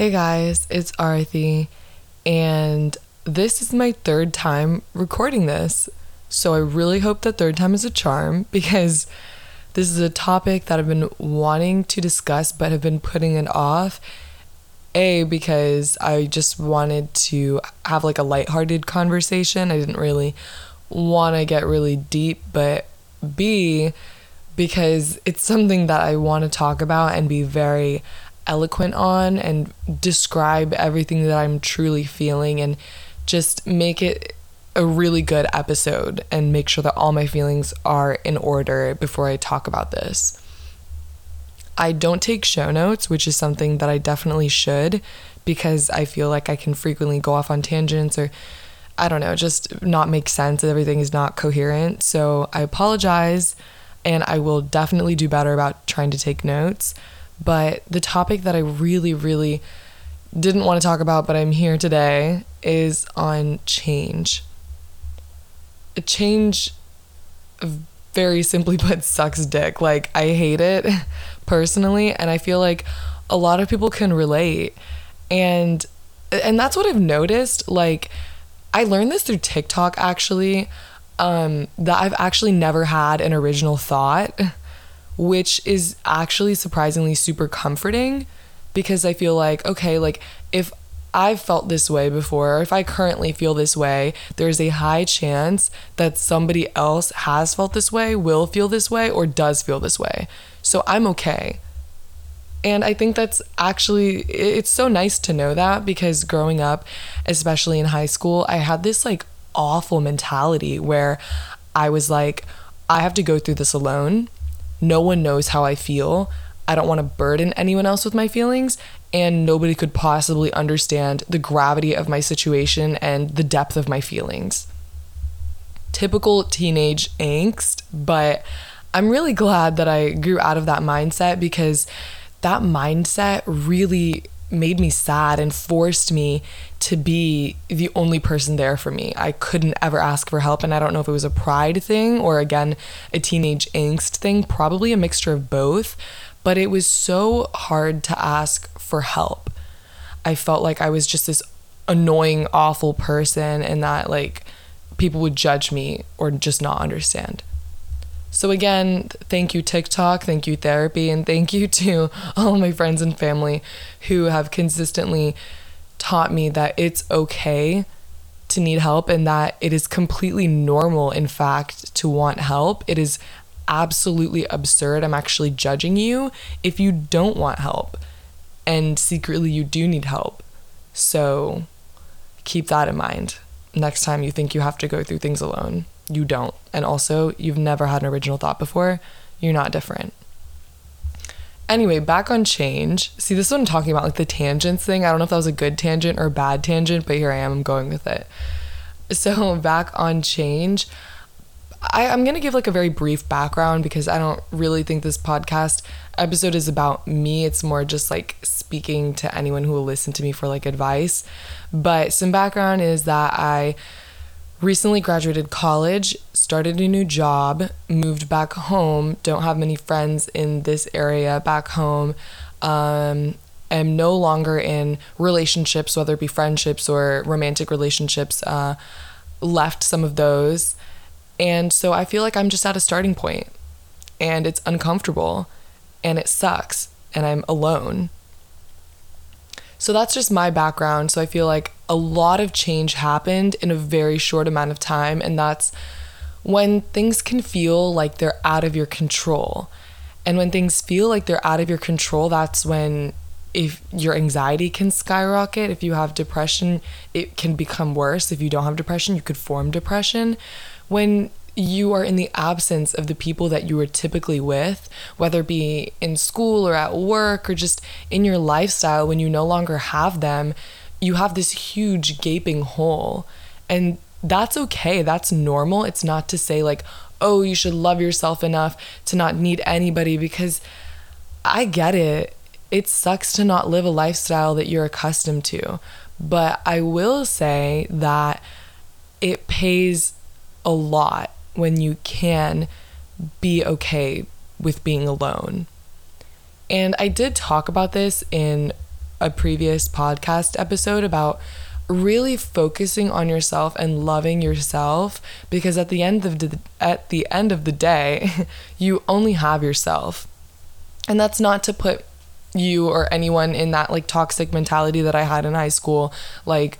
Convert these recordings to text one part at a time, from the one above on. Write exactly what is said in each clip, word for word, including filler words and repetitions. Hey guys, it's Arathi, and this is my third time recording this. So I really hope that third time is a charm, because this is a topic that I've been wanting to discuss but have been putting it off. A, because I just wanted to have like a lighthearted conversation. I didn't really want to get really deep, but B, because it's something that I want to talk about and be very eloquent on and describe everything that I'm truly feeling and just make it a really good episode and make sure that all my feelings are in order before I talk about this. I don't take show notes, which is something that I definitely should, because I feel like I can frequently go off on tangents or I don't know, just not make sense. Everything is not coherent. So I apologize, and I will definitely do better about trying to take notes. But the topic that I really, really didn't want to talk about, but I'm here today, is on change. Change, very simply put, sucks dick. Like, I hate it personally, and I feel like a lot of people can relate. And and that's what I've noticed. Like, I learned this through TikTok, actually, um, that I've actually never had an original thought, which is actually surprisingly super comforting, because I feel like, okay, like if I've felt this way before, or if I currently feel this way, there's a high chance that somebody else has felt this way, will feel this way, or does feel this way. So I'm okay. And I think that's actually, it's so nice to know that, because growing up, especially in high school, I had this like awful mentality where I was like, I have to go through this alone. No one knows how I feel. I don't want to burden anyone else with my feelings, and nobody could possibly understand the gravity of my situation and the depth of my feelings. Typical teenage angst, but I'm really glad that I grew out of that mindset, because that mindset really made me sad and forced me to be the only person there for me. I couldn't ever ask for help, and I don't know if it was a pride thing or, again, a teenage angst thing, probably a mixture of both, but it was so hard to ask for help. I felt like I was just this annoying, awful person, and that like people would judge me or just not understand. So again, thank you TikTok, thank you therapy, and thank you to all my friends and family who have consistently taught me that it's okay to need help, and that it is completely normal, in fact, to want help. It is absolutely absurd. I'm actually judging you if you don't want help, and secretly you do need help. So keep that in mind next time you think you have to go through things alone. You don't. And also, you've never had an original thought before. You're not different. Anyway, back on change. See, this is what I'm talking about, like the tangents thing. I don't know if that was a good tangent or a bad tangent, but here I am, I'm going with it. So back on change, I, I'm going to give like a very brief background, because I don't really think this podcast episode is about me. It's more just like speaking to anyone who will listen to me for like advice. But some background is that I recently graduated college, started a new job, moved back home, don't have many friends in this area back home, um, am no longer in relationships, whether it be friendships or romantic relationships, uh, left some of those. And so I feel like I'm just at a starting point, and it's uncomfortable, and it sucks, and I'm alone. So that's just my background. So I feel like a lot of change happened in a very short amount of time, and that's when things can feel like they're out of your control. And when things feel like they're out of your control, that's when if your anxiety can skyrocket. If you have depression, it can become worse. If you don't have depression, you could form depression. When you are in the absence of the people that you were typically with, whether it be in school or at work or just in your lifestyle, when you no longer have them, you have this huge gaping hole. And that's okay. That's normal. It's not to say like, oh, you should love yourself enough to not need anybody, because I get it. It sucks to not live a lifestyle that you're accustomed to. But I will say that it pays a lot when you can be okay with being alone. And I did talk about this in a previous podcast episode about really focusing on yourself and loving yourself, because at the end of the, at the end of the day, you only have yourself. And that's not to put you or anyone in that like toxic mentality that I had in high school, like,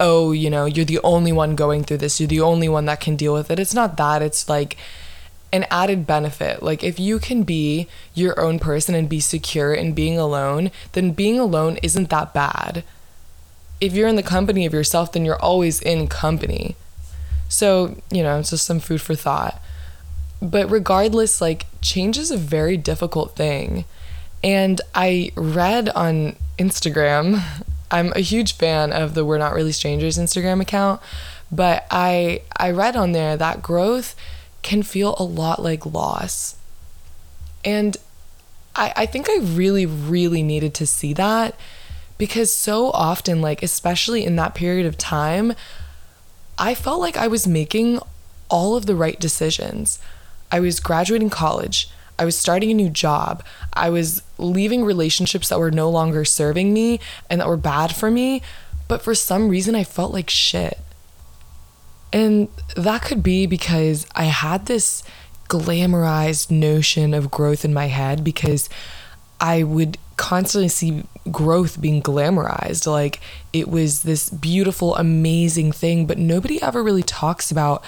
oh, you know, you're the only one going through this, you're the only one that can deal with it. It's not that. It's like an added benefit. Like, if you can be your own person and be secure in being alone, then being alone isn't that bad. If you're in the company of yourself, then you're always in company. So, you know, it's just some food for thought. But regardless, like, change is a very difficult thing. And I read on Instagram, I'm a huge fan of the We're Not Really Strangers Instagram account, but I I read on there that growth can feel a lot like loss. And I, I think I really, really needed to see that, because so often, like, especially in that period of time, I felt like I was making all of the right decisions. I was graduating college. I was starting a new job. I was leaving relationships that were no longer serving me and that were bad for me. But for some reason, I felt like shit. And that could be because I had this glamorized notion of growth in my head, because I would constantly see growth being glamorized. Like, it was this beautiful, amazing thing, but nobody ever really talks about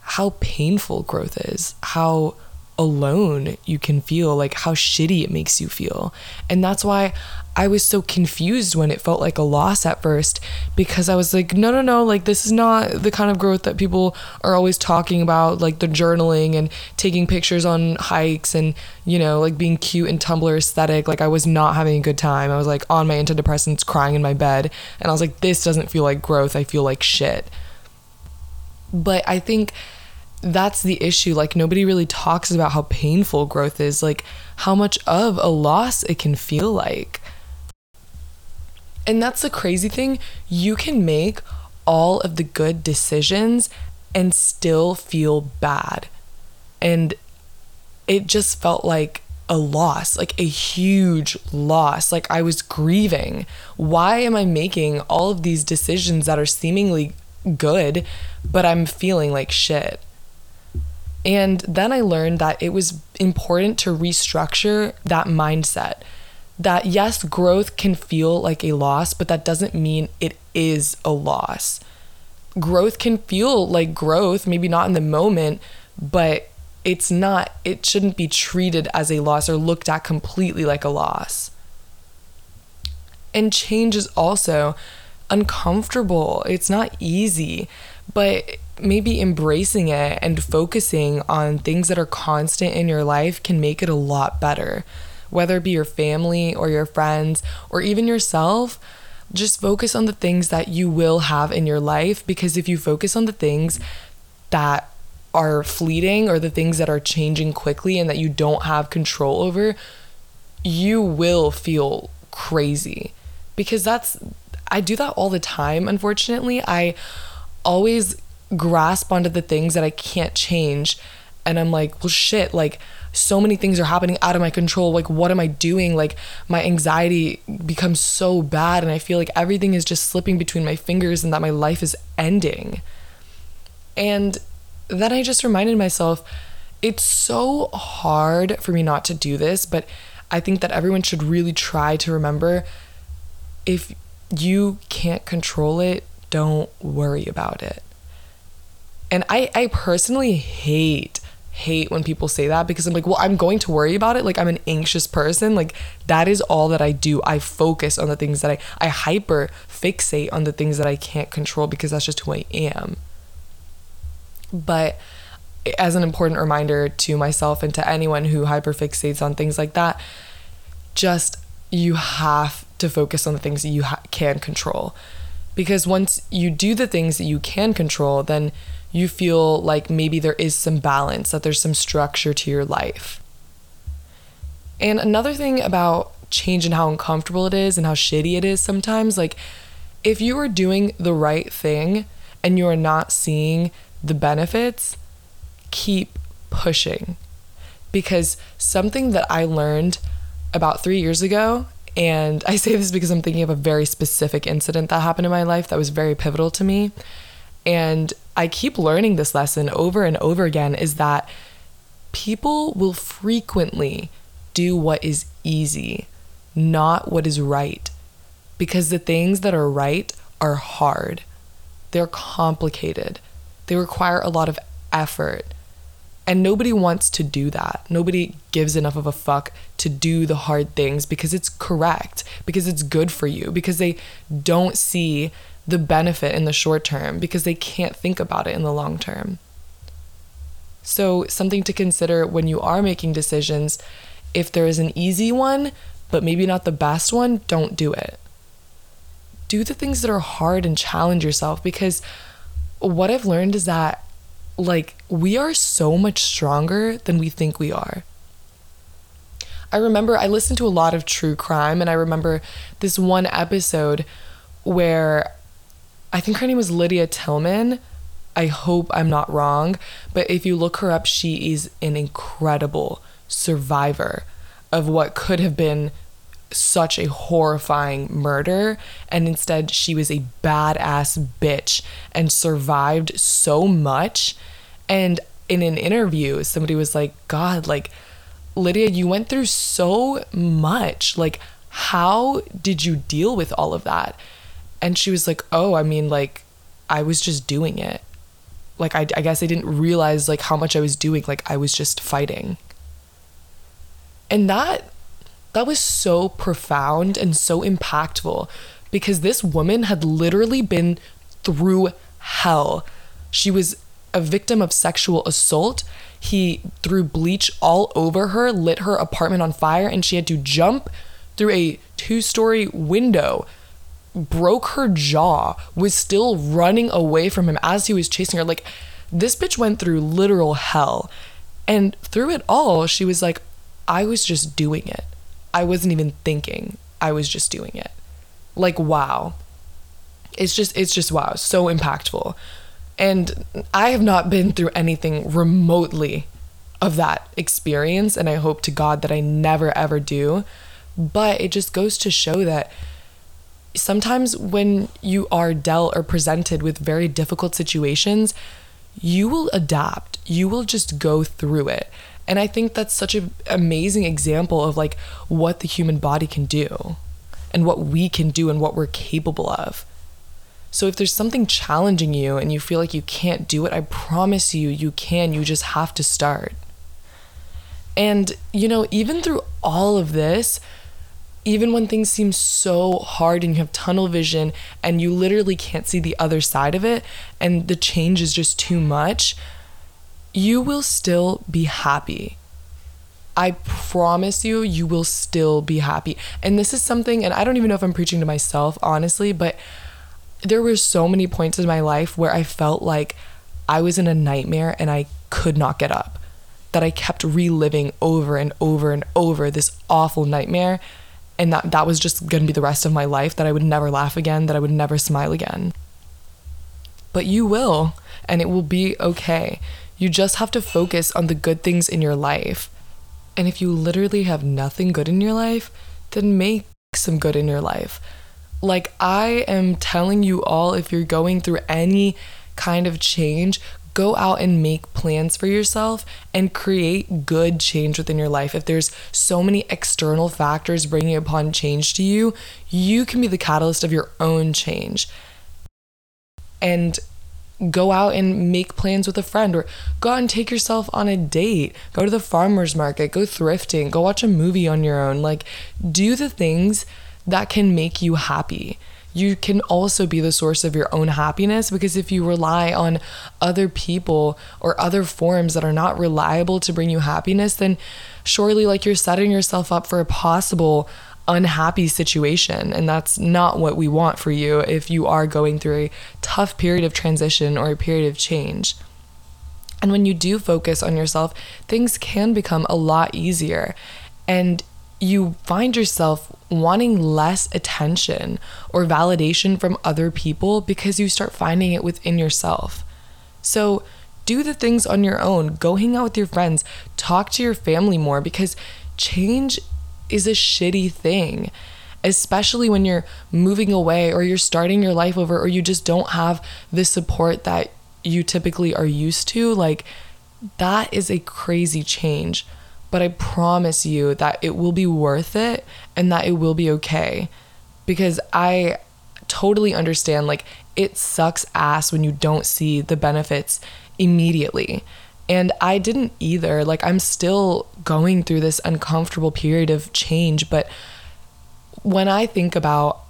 how painful growth is, how alone you can feel, like how shitty it makes you feel. And that's why I was so confused when it felt like a loss at first, because I was like, no, no, no, like, this is not the kind of growth that people are always talking about, like the journaling and taking pictures on hikes and, you know, like being cute and Tumblr aesthetic. Like, I was not having a good time. I was like on my antidepressants, crying in my bed. And I was like, this doesn't feel like growth. I feel like shit. But I think that's the issue. Like, nobody really talks about how painful growth is, like how much of a loss it can feel like. And that's the crazy thing. You can make all of the good decisions and still feel bad. And it just felt like a loss, like a huge loss. Like, I was grieving. Why am I making all of these decisions that are seemingly good, but I'm feeling like shit? And then I learned that it was important to restructure that mindset. That yes, growth can feel like a loss, but that doesn't mean it is a loss. Growth can feel like growth, maybe not in the moment, but it's not, it shouldn't be treated as a loss or looked at completely like a loss. And change is also uncomfortable. It's not easy, but maybe embracing it and focusing on things that are constant in your life can make it a lot better. Whether it be your family or your friends or even yourself, just focus on the things that you will have in your life, because if you focus on the things that are fleeting or the things that are changing quickly and that you don't have control over, you will feel crazy. Because that's, I do that all the time, unfortunately. I always grasp onto the things that I can't change. And I'm like, well, shit, like, so many things are happening out of my control. Like, what am I doing? Like, my anxiety becomes so bad, and I feel like everything is just slipping between my fingers and that my life is ending. And then I just reminded myself, it's so hard for me not to do this, but I think that everyone should really try to remember, if you can't control it, don't worry about it. And I, I personally hate hate when people say that, because I'm like, well, I'm going to worry about it. Like, I'm an anxious person. Like, that is all that I do. I focus on the things that I, I hyper fixate on the things that I can't control, because that's just who I am. But as an important reminder to myself and to anyone who hyper fixates on things like that, just, you have to focus on the things that you ha- can control. Because once you do the things that you can control, then you feel like maybe there is some balance, that there's some structure to your life. And another thing about change and how uncomfortable it is and how shitty it is sometimes, like, if you are doing the right thing and you are not seeing the benefits, keep pushing. Because something that I learned about three years ago And I say this because I'm thinking of a very specific incident that happened in my life that was very pivotal to me. And I keep learning this lesson over and over again, is that people will frequently do what is easy, not what is right. Because the things that are right are hard. They're complicated. They require a lot of effort. And nobody wants to do that. Nobody gives enough of a fuck to do the hard things because it's correct, because it's good for you, because they don't see the benefit in the short term, because they can't think about it in the long term. So something to consider when you are making decisions, if there is an easy one, but maybe not the best one, don't do it. Do the things that are hard and challenge yourself, because what I've learned is that, like, we are so much stronger than we think we are. I remember I listened to a lot of true crime, and I remember this one episode where I think her name was Lydia Tillman. I hope I'm not wrong, but if you look her up, she is an incredible survivor of what could have been such a horrifying murder, and instead she was a badass bitch and survived so much. And in an interview, somebody was like, God, like, Lydia, you went through so much, like, how did you deal with all of that? And she was like, oh, I mean, like, I was just doing it. Like, I, I guess I didn't realize, like, how much I was doing. Like, I was just fighting. And that That was so profound and so impactful, because this woman had literally been through hell. She was a victim of sexual assault. He threw bleach all over her, lit her apartment on fire, and she had to jump through a two-story window, broke her jaw, was still running away from him as he was chasing her. Like, this bitch went through literal hell. And through it all, she was like, I was just doing it. I wasn't even thinking. I was just doing it. Like, wow. It's just, it's just, wow. So impactful. And I have not been through anything remotely of that experience. And I hope to God that I never, ever do. But it just goes to show that sometimes when you are dealt or presented with very difficult situations, you will adapt. You will just go through it. And I think that's such an amazing example of, like, what the human body can do and what we can do and what we're capable of. So if there's something challenging you and you feel like you can't do it, I promise you, you can. You just have to start. And, you know, even through all of this, even when things seem so hard and you have tunnel vision and you literally can't see the other side of it and the change is just too much, you will still be happy. I promise you, you will still be happy. And this is something, and I don't even know if I'm preaching to myself, honestly, but there were so many points in my life where I felt like I was in a nightmare and I could not get up, that I kept reliving over and over and over this awful nightmare, and that that was just going to be the rest of my life, that I would never laugh again, that I would never smile again. But you will, and it will be okay. You just have to focus on the good things in your life. And if you literally have nothing good in your life, then make some good in your life. Like, I am telling you all, if you're going through any kind of change, go out and make plans for yourself and create good change within your life. If there's so many external factors bringing upon change to you, you can be the catalyst of your own change. And go out and make plans with a friend, or go out and take yourself on a date, go to the farmer's market, go thrifting, go watch a movie on your own. Like, do the things that can make you happy. You can also be the source of your own happiness, because if you rely on other people or other forms that are not reliable to bring you happiness, then surely, like, you're setting yourself up for a possible unhappy situation, and that's not what we want for you if you are going through a tough period of transition or a period of change. And when you do focus on yourself, things can become a lot easier, and you find yourself wanting less attention or validation from other people because you start finding it within yourself. So do the things on your own. Go hang out with your friends, talk to your family more, because change is a shitty thing. especially when you're moving away or you're starting your life over, or you just don't have the support that you typically are used to. Like, that is a crazy change, but I promise you that it will be worth it and that it will be okay, because I totally understand, like, it sucks ass when you don't see the benefits immediately. And I didn't either. Like, I'm still going through this uncomfortable period of change, but when I think about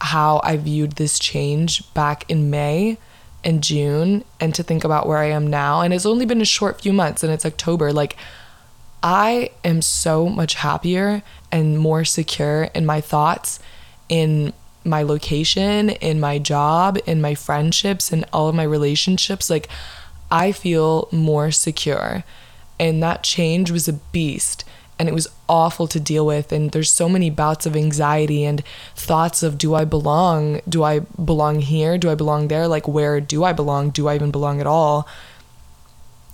how I viewed this change back in May and June, and to think about where I am now, and it's only been a short few months and it's October, like, I am so much happier and more secure in my thoughts, in my location, in my job, in my friendships, in all of my relationships. Like, I feel more secure, and that change was a beast. And it was awful to deal with. And there's so many bouts of anxiety and thoughts of, do I belong? Do I belong here? Do I belong there? Like, where do I belong? Do I even belong at all?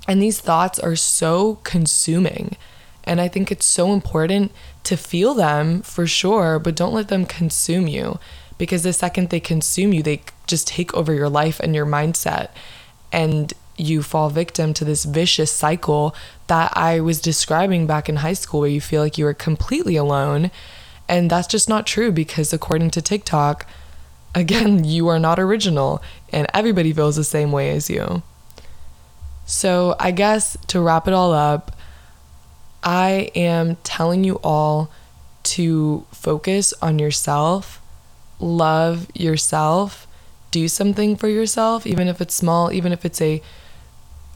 And these thoughts are so consuming. And I think it's so important to feel them, for sure, but don't let them consume you, because the second they consume you, they just take over your life and your mindset. And you fall victim to this vicious cycle that I was describing back in high school, where you feel like you are completely alone. And that's just not true, because according to TikTok, again, you are not original and everybody feels the same way as you. So I guess to wrap it all up, I am telling you all to focus on yourself, love yourself, do something for yourself, even if it's small, even if it's a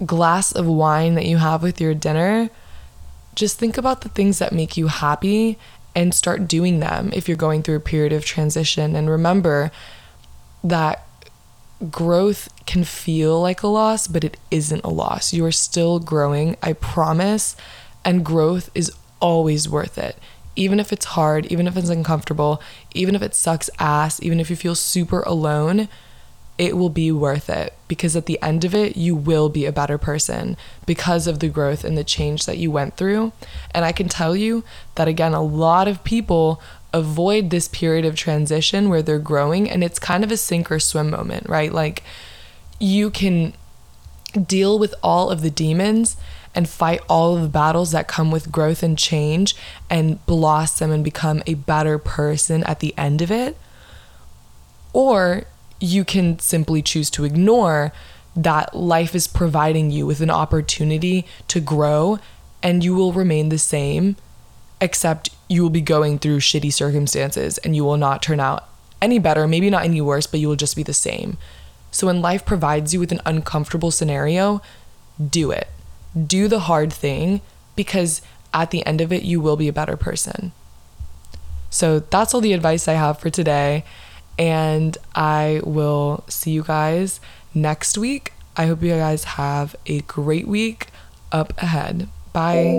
glass of wine that you have with your dinner. Just think about the things that make you happy and start doing them if you're going through a period of transition. And remember that growth can feel like a loss, but it isn't a loss. You are still growing, I promise. And growth is always worth it. Even if it's hard, even if it's uncomfortable, even if it sucks ass, even if you feel super alone, it will be worth it, because at the end of it, you will be a better person because of the growth and the change that you went through. And I can tell you that, again, a lot of people avoid this period of transition where they're growing, and it's kind of a sink or swim moment, right? Like, you can deal with all of the demons and fight all of the battles that come with growth and change and blossom and become a better person at the end of it. Or you can simply choose to ignore that life is providing you with an opportunity to grow, and you will remain the same, except you will be going through shitty circumstances and you will not turn out any better, maybe not any worse, but you will just be the same. So when life provides you with an uncomfortable scenario, do it. Do the hard thing, because at the end of it, you will be a better person. So that's all the advice I have for today. And I will see you guys next week. I hope you guys have a great week up ahead. Bye.